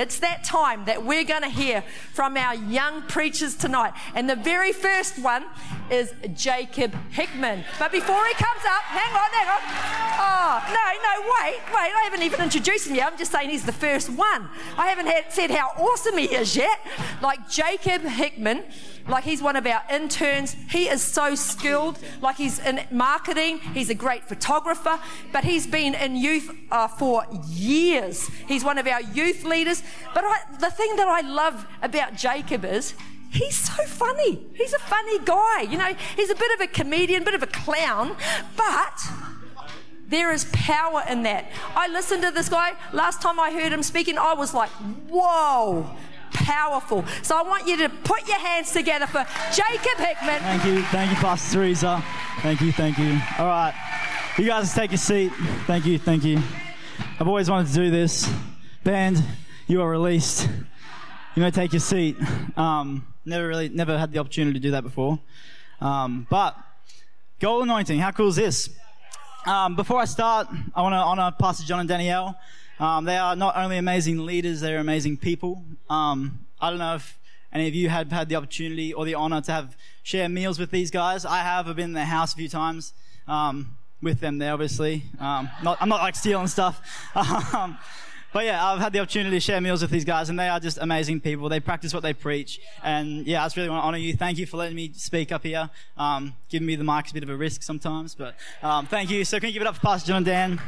It's that time that we're going to hear from our young preachers tonight. And the very first one is Jacob Hickman. But before he comes up, hang on. Oh, no, wait. I haven't even introduced him yet. I'm just saying he's the first one. I haven't said how awesome he is yet. Like Jacob Hickman, like he's one of our interns. He is so skilled. Like he's in marketing. He's a great photographer, but he's been in youth for years. He's one of our youth leaders. But the thing that I love about Jacob is he's so funny. He's a funny guy. You know, he's a bit of a comedian, bit of a clown, but there is power in that. I listened to this guy. Last time I heard him speaking, I was like, whoa. Powerful. So I want you to put your hands together for Jacob Hickman. Thank you, Pastor Teresa. Thank you. All right, you guys take a seat. Thank you. I've always wanted to do this. Band, you are released. You may take your seat. Never had the opportunity to do that before. But goal anointing, how cool is this? Before I start, I want to honor Pastor John and Danielle. They are not only amazing leaders, they're amazing people. I don't know if any of you have had the opportunity or the honor to share meals with these guys. I have. I've been in their house a few times with them there, obviously. I'm not like stealing stuff. But yeah, I've had the opportunity to share meals with these guys, and they are just amazing people. They practice what they preach. And yeah, I just really want to honor you. Thank you for letting me speak up here. Giving me the mic is a bit of a risk sometimes, but thank you. So can you give it up for Pastor John and Dan?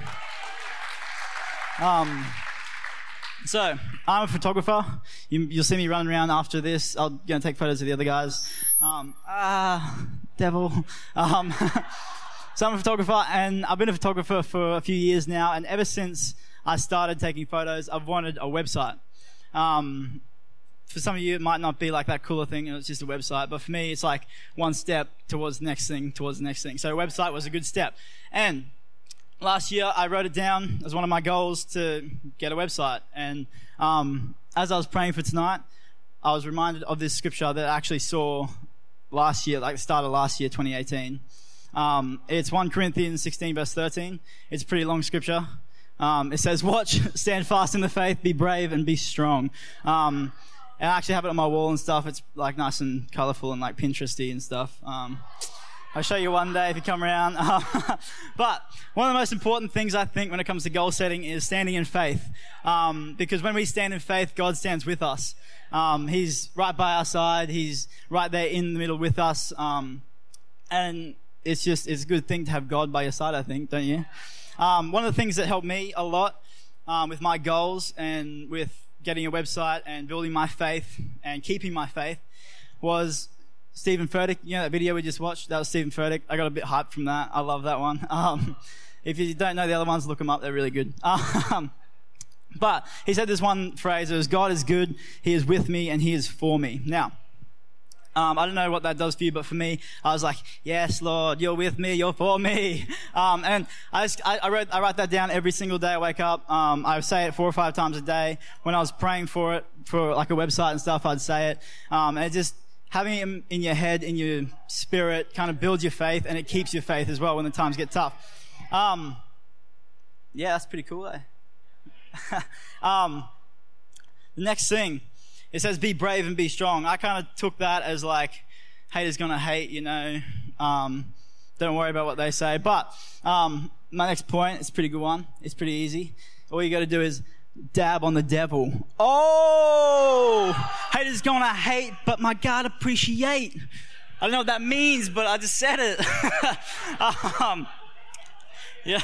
So I'm a photographer. You'll see me running around after this. I'm going to take photos of the other guys. Devil. So I'm a photographer, and I've been a photographer for a few years now, and ever since I started taking photos, I've wanted a website. For some of you, it might not be like that cooler thing, and it's just a website, but for me, it's like one step towards the next thing, So a website was a good step. And last year, I wrote it down as one of my goals to get a website. And as I was praying for tonight, I was reminded of this scripture that I actually saw last year, like the start of last year, 2018. It's 1 Corinthians 16, verse 13. It's a pretty long scripture. It says, watch, stand fast in the faith, be brave, and be strong. And I actually have it on my wall and stuff. It's like nice and colorful and like Pinteresty and stuff. I'll show you one day if you come around. But one of the most important things, I think, when it comes to goal setting is standing in faith. Because when we stand in faith, God stands with us. He's right by our side. He's right there in the middle with us. And it's a good thing to have God by your side, I think, don't you? One of the things that helped me a lot with my goals and with getting a website and building my faith and keeping my faith was Stephen Furtick. You know that video we just watched? That was Stephen Furtick. I got a bit hyped from that. I love that one. If you don't know the other ones, look them up. They're really good. But he said this one phrase. It was, God is good, he is with me, and he is for me. Now, I don't know what that does for you, but for me, I was like, yes, Lord, you're with me, you're for me. And I write that down every single day I wake up. I say it 4 or 5 times a day. When I was praying for it, for like a website and stuff, I'd say it. And it just... having him in your head, in your spirit, kind of builds your faith, and it keeps your faith as well when the times get tough. Yeah, that's pretty cool, eh? The next thing, it says, be brave and be strong. I kind of took that as like, haters gonna hate, you know. Don't worry about what they say. But my next point, it's a pretty good one. It's pretty easy. All you got to do is dab on the devil. Oh, haters gonna hate, but my God appreciate. I don't know what that means, but I just said it. Yeah,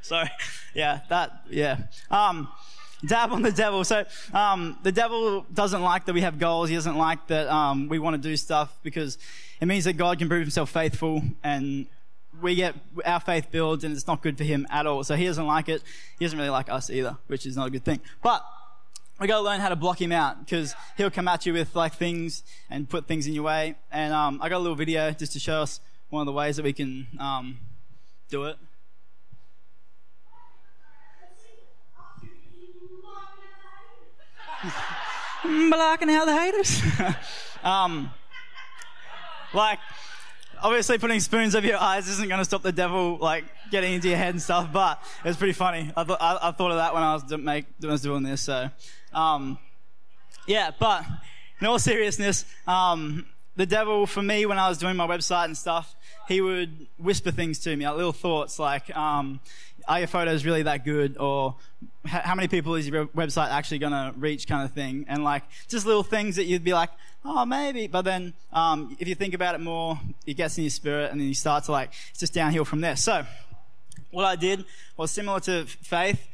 sorry. Yeah, that, yeah. Dab on the devil. So the devil doesn't like that we have goals. He doesn't like that we want to do stuff, because it means that God can prove himself faithful, and we get our faith builds, and it's not good for him at all. So he doesn't like it. He doesn't really like us either, which is not a good thing. But we got to learn how to block him out, because he'll come at you with like things and put things in your way. And I got a little video just to show us one of the ways that we can do it. Blocking out the haters. Obviously, putting spoons over your eyes isn't going to stop the devil like getting into your head and stuff, but it was pretty funny. I thought of that when I was doing this. So Yeah, but in all seriousness, the devil, for me, when I was doing my website and stuff, he would whisper things to me, like little thoughts like, are your photos really that good? Or how many people is your website actually going to reach, kind of thing. And like just little things that you'd be like, oh, maybe. But then if you think about it more, it gets in your spirit, and then you start to like, it's just downhill from there. So what I did was similar to faith.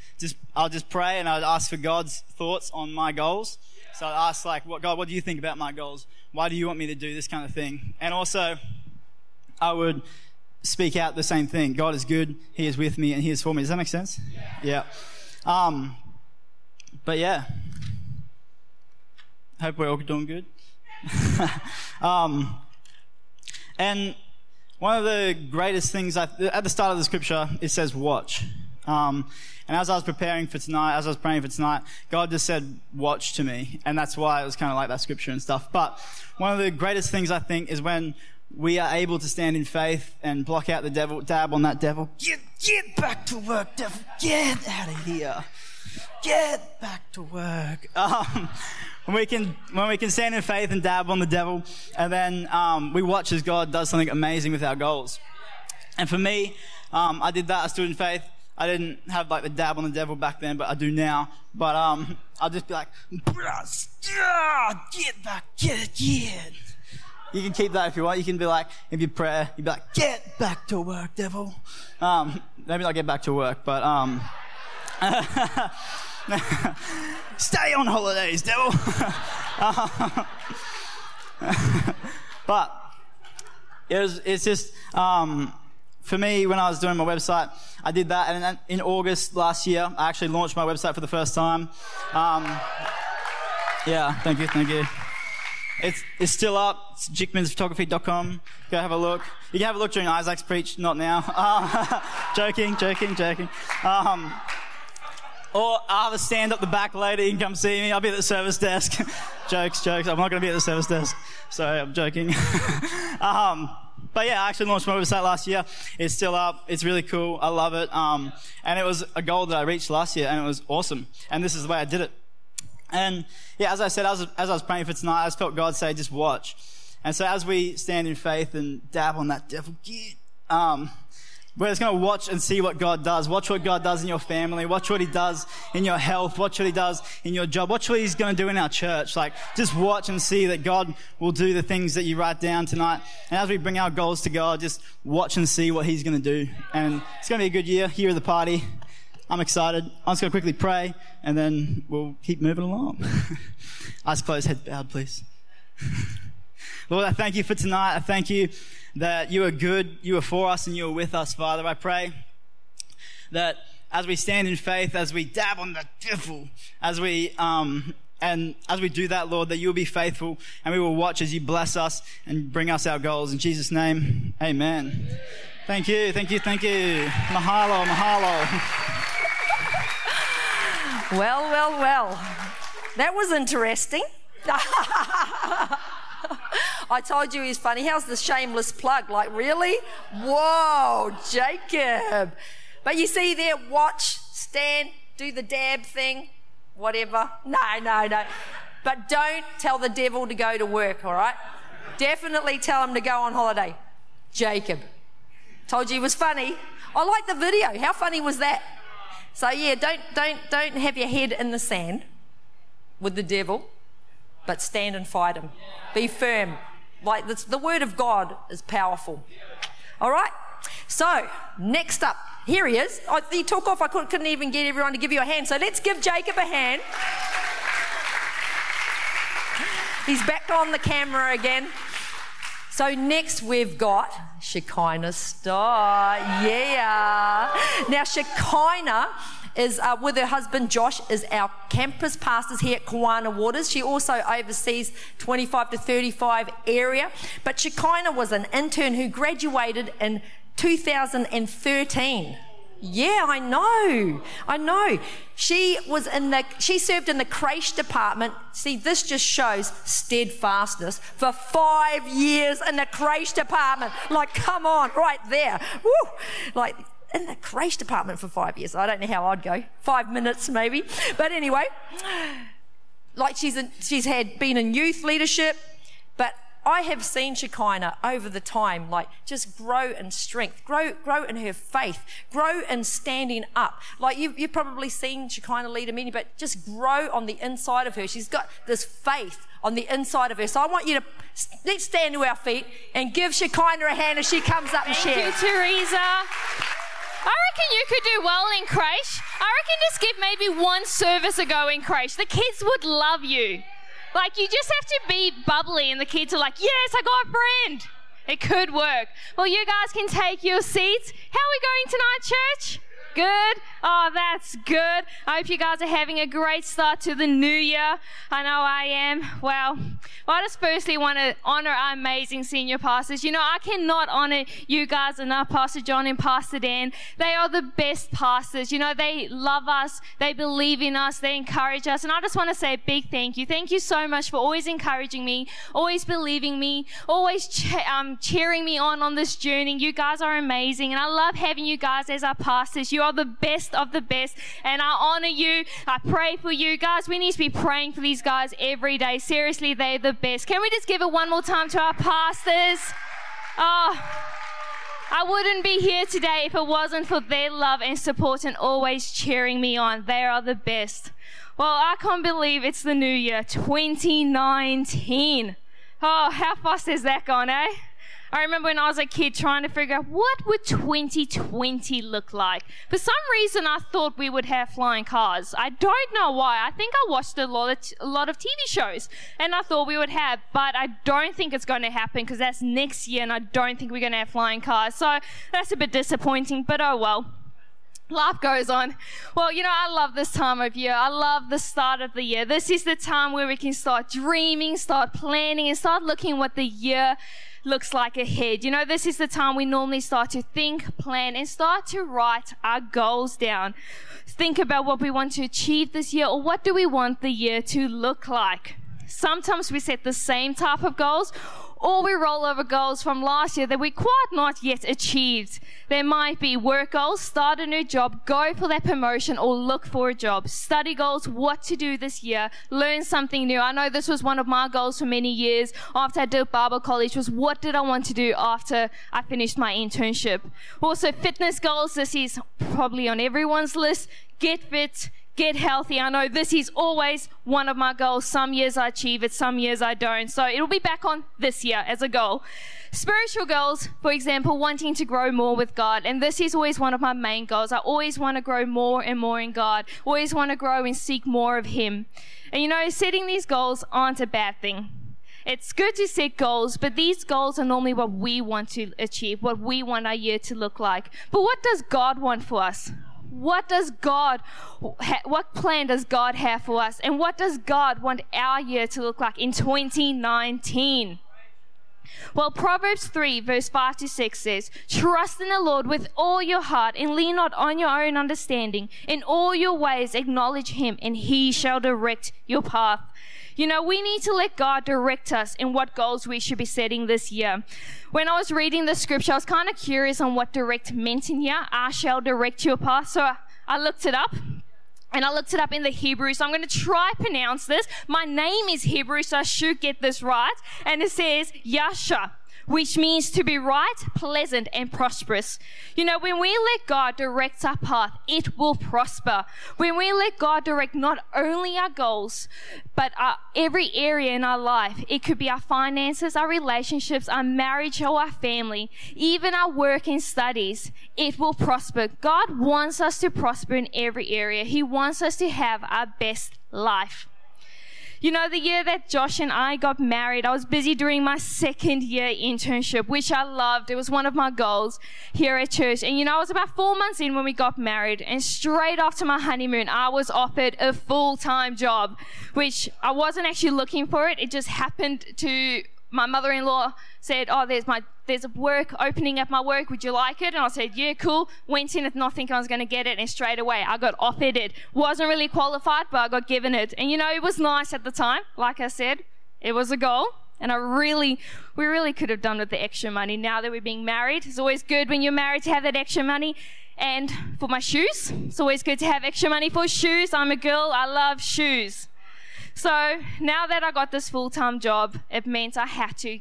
I'll just pray, and I'd ask for God's thoughts on my goals. So I'd ask like, "What God, what do you think about my goals? Why do you want me to do this kind of thing?" And also I would speak out the same thing. God is good. He is with me, and He is for me. Does that make sense? Yeah. But yeah, hope we're all doing good. And one of the greatest things at the start of the scripture, it says watch. And as I was preparing for tonight, as I was praying for tonight, God just said, watch to me. And that's why it was kind of like that scripture and stuff. But one of the greatest things, I think, is when we are able to stand in faith and block out the devil, dab on that devil. Get back to work, devil. Get out of here. Get back to work. When we can stand in faith and dab on the devil, and then we watch as God does something amazing with our goals. And for me, I did that. I stood in faith. I didn't have like the dab on the devil back then, but I do now. But I'll just be like, get back, get. You can keep that if you want. You can be like, if you pray, you'd be like, get back to work, devil. Maybe not get back to work, but stay on holidays, devil. But it's just for me, when I was doing my website, I did that, and in August last year, I actually launched my website for the first time. Yeah, thank you. It's still up. It's jickmansphotography.com. Go have a look. You can have a look during Isaac's preach, not now. Joking. Or I'll have a stand up the back later. You can come see me. I'll be at the service desk. jokes. I'm not going to be at the service desk. Sorry, I'm joking. But yeah, I actually launched my website last year. It's still up. It's really cool. I love it. And it was a goal that I reached last year, and it was awesome. And this is the way I did it. And yeah, as I said, as I was praying for tonight, I just felt God say, just watch. And so as we stand in faith and dab on that devil, we're just going to watch and see what God does. Watch what God does in your family. Watch what He does in your health. Watch what He does in your job. Watch what He's going to do in our church. Like, just watch and see that God will do the things that you write down tonight. And as we bring our goals to God, just watch and see what He's going to do. And it's going to be a good year of the party. I'm excited. I'm just going to quickly pray, and then we'll keep moving along. Eyes closed, head bowed, please. Lord, I thank You for tonight. I thank You that You are good, You are for us, and You are with us, Father. I pray that as we stand in faith, as we dab on the devil, as we do that, Lord, that You'll be faithful, and we will watch as You bless us and bring us our goals. In Jesus' name, amen. Thank you. Mahalo. Well. That was interesting. I told you he's funny. How's the shameless plug? Like, really? Whoa, Jacob. But you see there, watch, stand, do the dab thing, whatever. No. But don't tell the devil to go to work, all right? Definitely tell him to go on holiday. Jacob. Told you he was funny. I like the video. How funny was that? So yeah, don't have your head in the sand with the devil, but stand and fight him. Be firm. Like the word of God is powerful. All right. So next up, here he is. He took off. I couldn't even get everyone to give you a hand. So let's give Jacob a hand. He's back on the camera again. So next we've got Shekinah Stott. Yeah. Now Shekinah is with her husband Josh, is our campus pastors here at Kawana Waters. She also oversees 25 to 35 area. But Shekinah was an intern who graduated in 2013. Yeah, I know. She served in the creche department. See, this just shows steadfastness for 5 years in the creche department. Like, come on, right there. Woo! Like, in the creche department for 5 years. I don't know how I'd go. 5 minutes maybe. But anyway, like she's been in youth leadership, but I have seen Shekinah over the time, like just grow in strength, grow in her faith, grow in standing up. Like you've probably seen Shekinah lead a meeting, but just grow on the inside of her. She's got this faith on the inside of her. So I want you to let's stand to our feet and give Shekinah a hand as she comes up and shares. Thank you, Teresa. I reckon you could do well in creche. I reckon just give maybe one service a go in creche. The kids would love you. Like, you just have to be bubbly, and the kids are like, yes, I got a friend. It could work. Well, you guys can take your seats. How are we going tonight, church? Good? Oh, that's good. I hope you guys are having a great start to the new year. I know I am. Well, I just firstly want to honour our amazing senior pastors. You know, I cannot honour you guys enough, Pastor John and Pastor Dan. They are the best pastors. You know, they love us, they believe in us, they encourage us. And I just want to say a big thank you. Thank you so much for always encouraging me, always believing me, always cheering me on this journey. You guys are amazing, and I love having you guys as our pastors. You are the best of the best, and I honor you. I pray for you guys. We need to be praying for these guys every day. Seriously, they're the best. Can we just give it one more time to our pastors? Oh, I wouldn't be here today if it wasn't for their love and support and always cheering me on. They are the best. Well, I can't believe it's the new year, 2019. Oh, how fast has that gone, eh? I remember when I was a kid trying to figure out what would 2020 look like. For some reason, I thought we would have flying cars. I don't know why. I think I watched a lot of TV shows, and I thought we would have, but I don't think it's going to happen because that's next year, and I don't think we're going to have flying cars. So that's a bit disappointing, but oh well. Life goes on. Well, you know, I love this time of year. I love the start of the year. This is the time where we can start dreaming, start planning, and start looking what the year looks like ahead. You know, this is the time we normally start to think, plan, and start to write our goals down. Think about what we want to achieve this year, or what do we want the year to look like. Sometimes we set the same type of goals, or we roll over goals from last year that we quite not yet achieved. There might be work goals, start a new job, go for that promotion, or look for a job. Study goals, what to do this year, learn something new. I know this was one of my goals for many years after I did Bible college, was what did I want to do after I finished my internship. Also fitness goals, this is probably on everyone's list. Get fit, get healthy. I know this is always one of my goals. Some years I achieve it, some years I don't. So it'll be back on this year as a goal. Spiritual goals, for example, wanting to grow more with God. And this is always one of my main goals. I always want to grow more and more in God. Always want to grow and seek more of Him. And you know, setting these goals aren't a bad thing. It's good to set goals, but these goals are normally what we want to achieve, what we want our year to look like. But what does God want for us? What plan does God have for us? And what does God want our year to look like in 2019? Well, Proverbs 3 verse 5-6 says, "Trust in the Lord with all your heart and lean not on your own understanding. In all your ways acknowledge Him, and He shall direct your path." You know, we need to let God direct us in what goals we should be setting this year. When I was reading the scripture, I was kind of curious on what direct meant in here. I shall direct your path. So I looked it up. And I looked it up in the Hebrew, so I'm going to try pronounce this. My name is Hebrew, so I should get this right. And it says Yasha, which means to be right, pleasant, and prosperous. You know, when we let God direct our path, it will prosper. When we let God direct not only our goals, but every area in our life, it could be our finances, our relationships, our marriage, or our family, even our work and studies, it will prosper. God wants us to prosper in every area. He wants us to have our best life. You know, the year that Josh and I got married, I was busy doing my second year internship, which I loved. It was one of my goals here at church. And you know, I was about 4 months in when we got married, and straight after my honeymoon, I was offered a full-time job, which I wasn't actually looking for it. It just happened to... My mother-in-law said, "Oh, there's a work opening at my work. Would you like it?" And I said, "Yeah, cool." Went in not thinking I was going to get it, and straight away I got offered it. Wasn't really qualified, but I got given it. And you know, it was nice at the time. Like I said, it was a goal, and we really could have done with the extra money. Now that we're being married, it's always good when you're married to have that extra money. And for my shoes, it's always good to have extra money for shoes. I'm a girl. I love shoes. So now that I got this full-time job, it meant I had to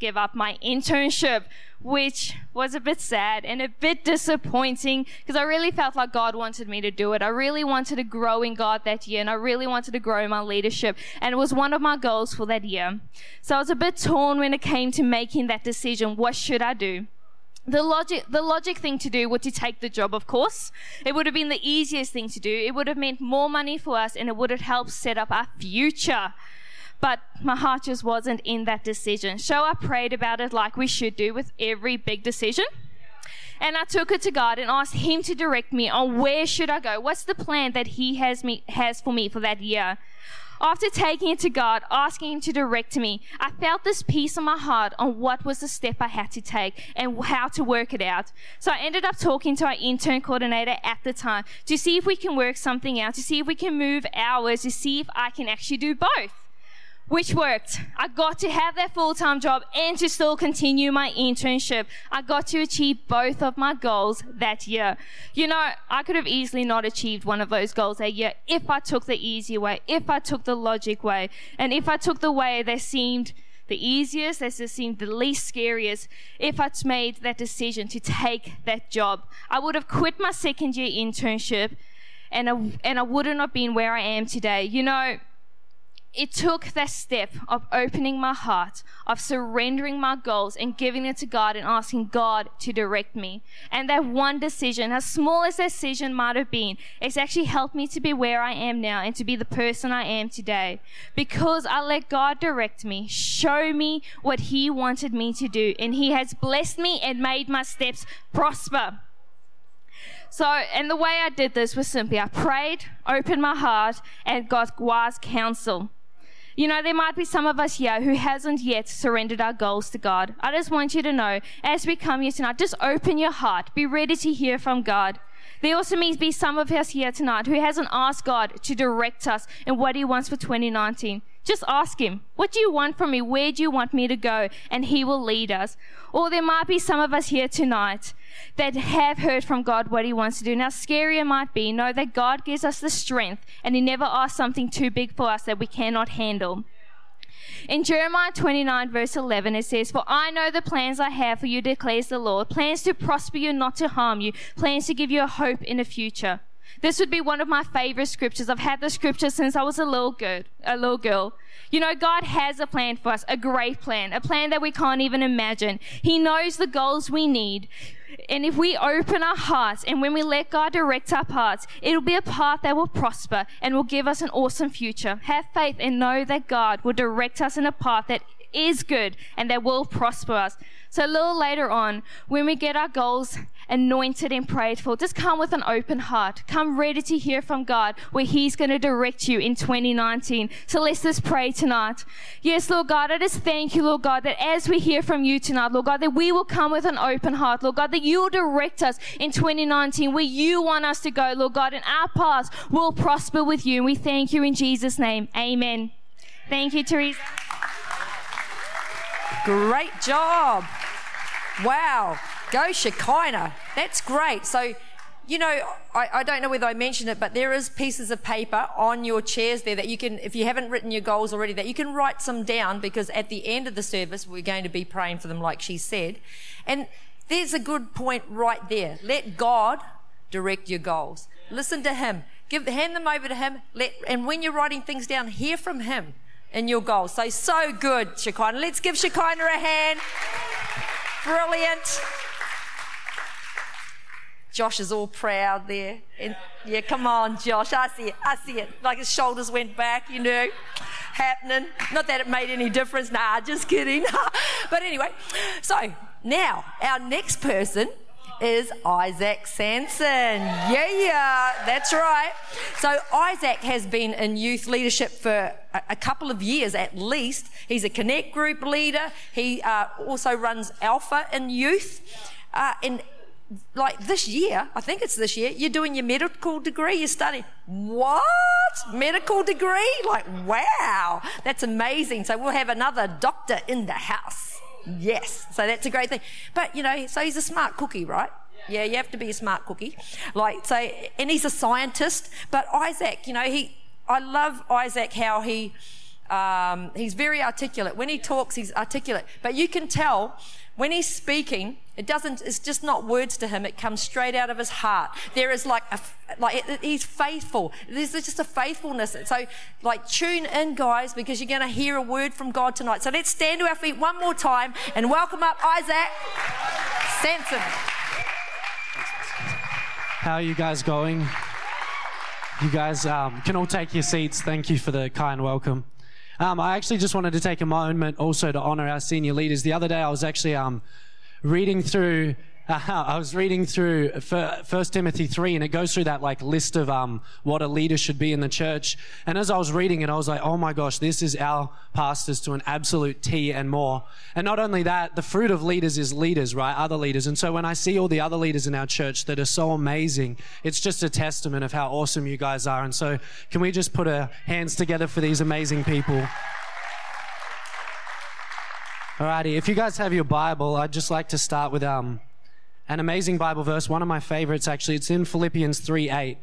give up my internship, which was a bit sad and a bit disappointing because I really felt like God wanted me to do it. I really wanted to grow in God that year, and I really wanted to grow in my leadership, and it was one of my goals for that year. So I was a bit torn when it came to making that decision. What should I do? The logic thing to do was to take the job, of course. It would have been the easiest thing to do. It would have meant more money for us, and it would have helped set up our future. But my heart just wasn't in that decision. So I prayed about it like we should do with every big decision. And I took it to God and asked Him to direct me on where should I go. What's the plan that He has for me for that year? After taking it to God, asking Him to direct me, I felt this peace in my heart on what was the step I had to take and how to work it out. So I ended up talking to our intern coordinator at the time to see if we can work something out, to see if we can move hours, to see if I can actually do both. Which worked. I got to have that full-time job and to still continue my internship. I got to achieve both of my goals that year. You know, I could have easily not achieved one of those goals that year if I took the easy way, if I took the logic way, and if I took the way that seemed the easiest, that seemed the least scariest, if I'd made that decision to take that job. I would have quit my second-year internship, and I wouldn't have been where I am today. You know, it took that step of opening my heart, of surrendering my goals and giving it to God and asking God to direct me. And that one decision, as small as that decision might have been, it's actually helped me to be where I am now and to be the person I am today. Because I let God direct me, show me what He wanted me to do. And He has blessed me and made my steps prosper. So, and the way I did this was simply, I prayed, opened my heart, and got wise counsel. You know, there might be some of us here who hasn't yet surrendered our goals to God. I just want you to know, as we come here tonight, just open your heart. Be ready to hear from God. There also may be some of us here tonight who hasn't asked God to direct us in what He wants for 2019. Just ask Him, what do you want from me? Where do you want me to go? And He will lead us. Or there might be some of us here tonight that have heard from God what He wants to do. Now, scary it might be, know that God gives us the strength and He never asks something too big for us that we cannot handle. In Jeremiah 29 verse 11, it says, "For I know the plans I have for you, declares the Lord, plans to prosper you, not to harm you, plans to give you a hope in the future." This would be one of my favorite scriptures. I've had this scripture since I was a little girl. You know, God has a plan for us, a great plan, a plan that we can't even imagine. He knows the goals we need. And if we open our hearts and when we let God direct our paths, it'll be a path that will prosper and will give us an awesome future. Have faith and know that God will direct us in a path that is good and that will prosper us. So a little later on, when we get our goals anointed and prayed for, just come with an open heart. Come ready to hear from God where He's going to direct you in 2019. So let's just pray tonight. Yes, Lord God, I just thank you, Lord God, that as we hear from you tonight, Lord God, that we will come with an open heart, Lord God, that you will direct us in 2019 where you want us to go, Lord God, and our paths will prosper with you. And we thank you in Jesus' name. Amen. Thank you, Teresa. Great job. Wow. Go Shekinah. That's great. So, you know, I don't know whether I mentioned it, but there is pieces of paper on your chairs there that you can, if you haven't written your goals already, that you can write some down, because at the end of the service, we're going to be praying for them like she said. And there's a good point right there. Let God direct your goals. Listen to Him. Hand them over to Him. And when you're writing things down, hear from Him in your goals. So good, Shekinah. Let's give Shekinah a hand. Brilliant. Josh is all proud there. And yeah, come on, Josh. I see it. Like his shoulders went back, you know, happening. Not that it made any difference. Nah, just kidding. But anyway, so now our next person is Isaac Sansome. Yeah, that's right. So Isaac has been in youth leadership for a couple of years at least. He's a Connect group leader. He also runs Alpha in youth. And like this year, I think it's this year, you're doing your medical degree, you're studying. What? Medical degree? Like, wow, that's amazing. So we'll have another doctor in the house. Yes, so that's a great thing. But, you know, so he's a smart cookie, right? Yeah, you have to be a smart cookie. And he's a scientist. But Isaac, you know, he I love Isaac, how he's very articulate. When he talks, he's articulate. But you can tell when he's speaking, it's just not words to him. It comes straight out of his heart. There is he's faithful. There's just a faithfulness. So tune in, guys, because you're going to hear a word from God tonight. So let's stand to our feet one more time and welcome up Isaac Sansome. How are you guys going? You guys can all take your seats. Thank you for the kind welcome. I actually just wanted to take a moment also to honor our senior leaders. The other day I was actually reading through 1 Timothy 3, and it goes through that list of what a leader should be in the church. And as I was reading it, I was like, oh my gosh, this is our pastors to an absolute T and more. And not only that, the fruit of leaders is leaders, right? Other leaders. And so when I see all the other leaders in our church that are so amazing, it's just a testament of how awesome you guys are. And so can we just put our hands together for these amazing people? Alrighty, if you guys have your Bible, I'd just like to start with an amazing Bible verse, one of my favorites actually. It's in Philippians 3:8.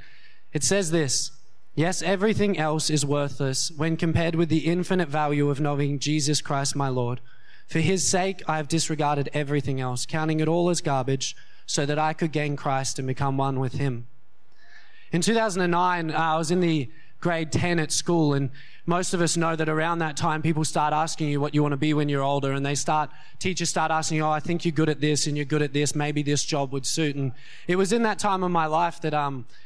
It says this, "Yes, everything else is worthless when compared with the infinite value of knowing Jesus Christ my Lord. For his sake I have disregarded everything else, counting it all as garbage, so that I could gain Christ and become one with him." In 2009, I was in the grade 10 at school, and most of us know that around that time people start asking you what you want to be when you're older, and teachers start asking you, oh, I think you're good at this and you're good at this, maybe this job would suit. And it was in that time of my life that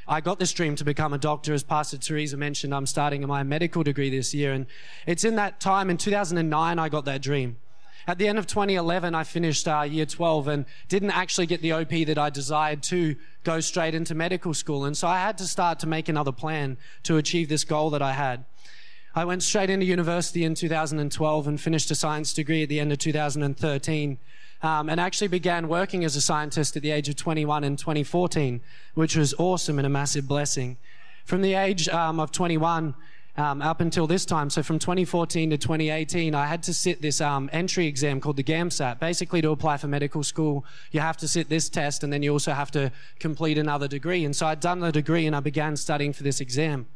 I got this dream to become a doctor. As Pastor Teresa mentioned, I'm starting my medical degree this year, and it's in that time in 2009 I got that dream. At the end of 2011, I finished year 12 and didn't actually get the OP that I desired to go straight into medical school. And so I had to start to make another plan to achieve this goal that I had. I went straight into university in 2012 and finished a science degree at the end of 2013, and actually began working as a scientist at the age of 21 in 2014, which was awesome and a massive blessing. From the age of 21, up until this time, so from 2014 to 2018, I had to sit this entry exam called the GAMSAT. Basically, to apply for medical school, you have to sit this test, and then you also have to complete another degree. And so I'd done the degree, and I began studying for this exam.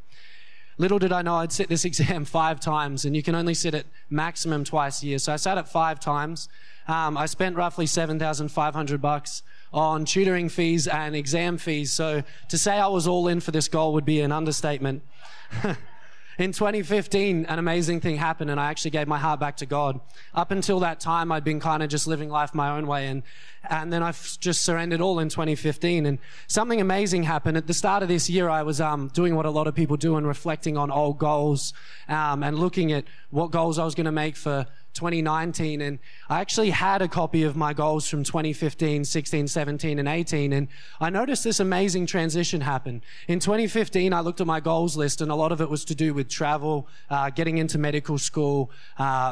Little did I know I'd sit this exam 5 times, and you can only sit it maximum twice a year. So I sat it 5 times. I spent roughly $7,500 on tutoring fees and exam fees. So to say I was all in for this goal would be an understatement. In 2015, an amazing thing happened, and I actually gave my heart back to God. Up until that time, I'd been kind of just living life my own way, and then I just surrendered all in 2015, and something amazing happened. At the start of this year, I was doing what a lot of people do and reflecting on old goals and looking at what goals I was going to make for 2019, and I actually had a copy of my goals from 2015, 16, 17, and 18, and I noticed this amazing transition happen. In 2015, I looked at my goals list, and a lot of it was to do with travel, getting into medical school,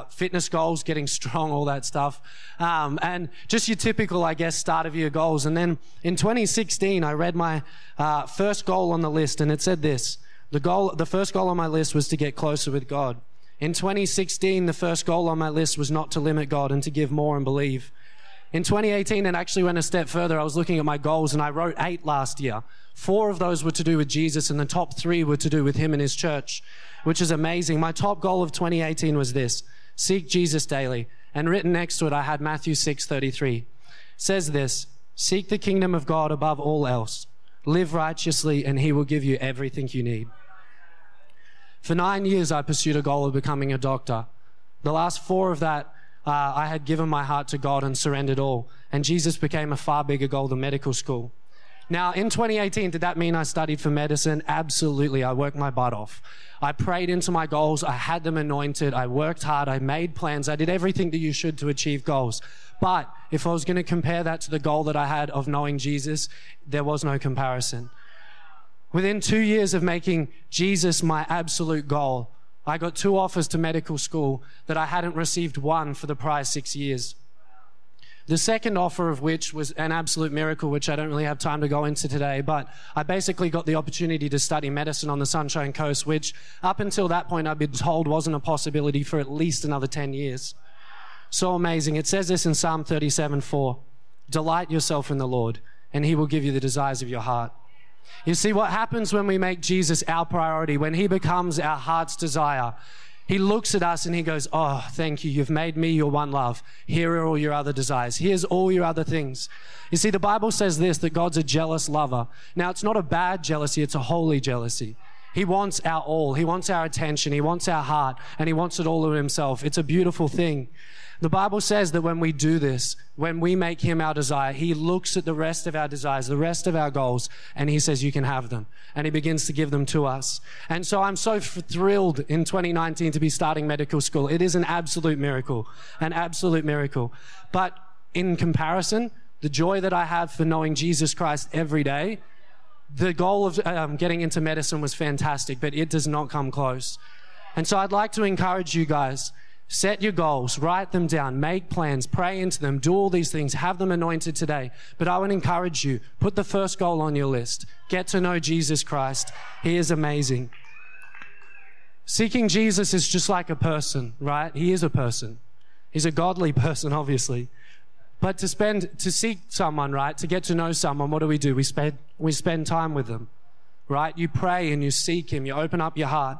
fitness goals, getting strong, all that stuff, and just your typical, I guess, start of year goals. And then in 2016, I read my first goal on the list, and it said this, the first goal on my list was to get closer with God. In 2016, the first goal on my list was not to limit God and to give more and believe. In 2018, it actually went a step further. I was looking at my goals, and I wrote 8 last year. 4 of those were to do with Jesus, and the top 3 were to do with him and his church, which is amazing. My top goal of 2018 was this, seek Jesus daily. And written next to it, I had Matthew 6:33. It says this, seek the kingdom of God above all else. Live righteously, and he will give you everything you need. For 9 years, I pursued a goal of becoming a doctor. The last 4 of that, I had given my heart to God and surrendered all. And Jesus became a far bigger goal than medical school. Now, in 2018, did that mean I studied for medicine? Absolutely. I worked my butt off. I prayed into my goals. I had them anointed. I worked hard. I made plans. I did everything that you should to achieve goals. But if I was going to compare that to the goal that I had of knowing Jesus, there was no comparison. Within 2 years of making Jesus my absolute goal, I got 2 offers to medical school that I hadn't received one for the prior 6 years. The second offer of which was an absolute miracle, which I don't really have time to go into today, but I basically got the opportunity to study medicine on the Sunshine Coast, which up until that point I'd been told wasn't a possibility for at least another 10 years. So amazing. It says this in Psalm 37:4, delight yourself in the Lord, and he will give you the desires of your heart. You see, what happens when we make Jesus our priority, when he becomes our heart's desire, he looks at us and he goes, oh, thank you. You've made me your one love. Here are all your other desires. Here's all your other things. You see, the Bible says this, that God's a jealous lover. Now, it's not a bad jealousy. It's a holy jealousy. He wants our all. He wants our attention. He wants our heart, and he wants it all of himself. It's a beautiful thing. The Bible says that when we do this, when we make him our desire, he looks at the rest of our desires, the rest of our goals, and he says, you can have them. And he begins to give them to us. And so I'm so thrilled in 2019 to be starting medical school. It is an absolute miracle, an absolute miracle. But in comparison, the joy that I have for knowing Jesus Christ every day, the goal of getting into medicine was fantastic, but it does not come close. And so I'd like to encourage you guys, set your goals, write them down, make plans, pray into them, do all these things, have them anointed today. But I would encourage you, put the first goal on your list. Get to know Jesus Christ. He is amazing. Seeking Jesus is just like a person, right? He is a person. He's a godly person, obviously. But to seek someone, right, to get to know someone, what do? We spend time with them, right? You pray and you seek him. You open up your heart.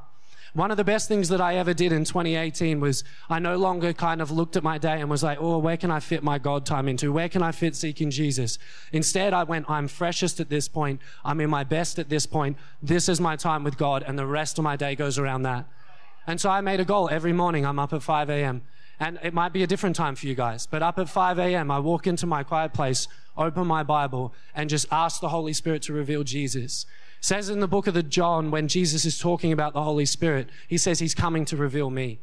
One of the best things that I ever did in 2018 was I no longer kind of looked at my day and was like, oh, where can I fit my God time into? Where can I fit seeking Jesus? Instead, I went, I'm freshest at this point. I'm in my best at this point. This is my time with God, and the rest of my day goes around that. And so I made a goal. Every morning, I'm up at 5 a.m., and it might be a different time for you guys, but up at 5 a.m., I walk into my quiet place, open my Bible, and just ask the Holy Spirit to reveal Jesus. It says in the book of John, when Jesus is talking about the Holy Spirit, he says he's coming to reveal me.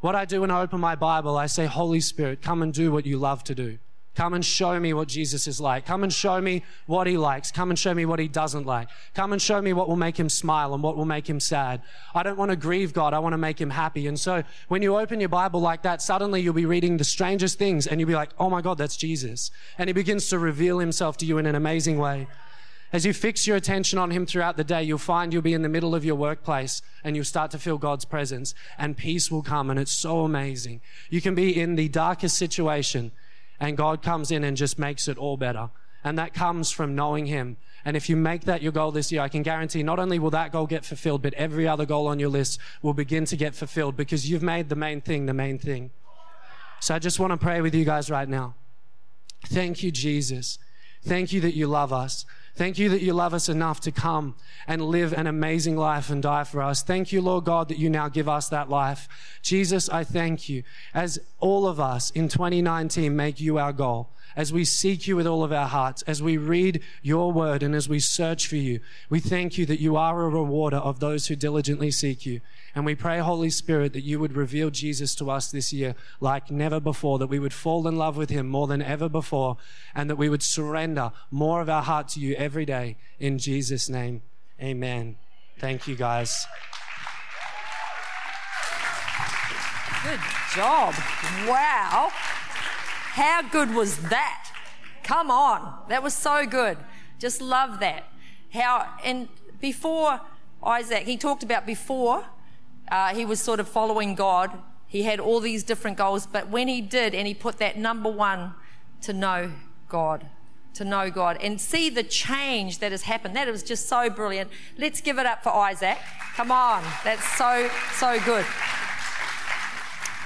What I do when I open my Bible, I say, Holy Spirit, come and do what you love to do. Come and show me what Jesus is like. Come and show me what he likes. Come and show me what he doesn't like. Come and show me what will make him smile and what will make him sad. I don't want to grieve God. I want to make him happy. And so when you open your Bible like that, suddenly you'll be reading the strangest things and you'll be like, oh my God, that's Jesus. And he begins to reveal himself to you in an amazing way. As you fix your attention on him throughout the day, you'll find you'll be in the middle of your workplace and you'll start to feel God's presence and peace will come. And it's so amazing. You can be in the darkest situation and God comes in and just makes it all better. And that comes from knowing him. And if you make that your goal this year, I can guarantee not only will that goal get fulfilled, but every other goal on your list will begin to get fulfilled because you've made the main thing the main thing. So I just want to pray with you guys right now. Thank you, Jesus. Thank you that you love us. Thank you that you love us enough to come and live an amazing life and die for us. Thank you, Lord God, that you now give us that life. Jesus, I thank you. As all of us in 2019 make you our goal, as we seek you with all of our hearts, as we read your word and as we search for you, we thank you that you are a rewarder of those who diligently seek you. And we pray, Holy Spirit, that you would reveal Jesus to us this year like never before, that we would fall in love with him more than ever before, and that we would surrender more of our heart to you every day. In Jesus' name, amen. Thank you, guys. Good job. Wow. How good was that? Come on. That was so good. Just love that. And before Isaac, he talked about before he was sort of following God. He had all these different goals, but when he did, and he put that number one, to know God and see the change that has happened. That was just so brilliant. Let's give it up for Isaac. Come on. That's so, so good.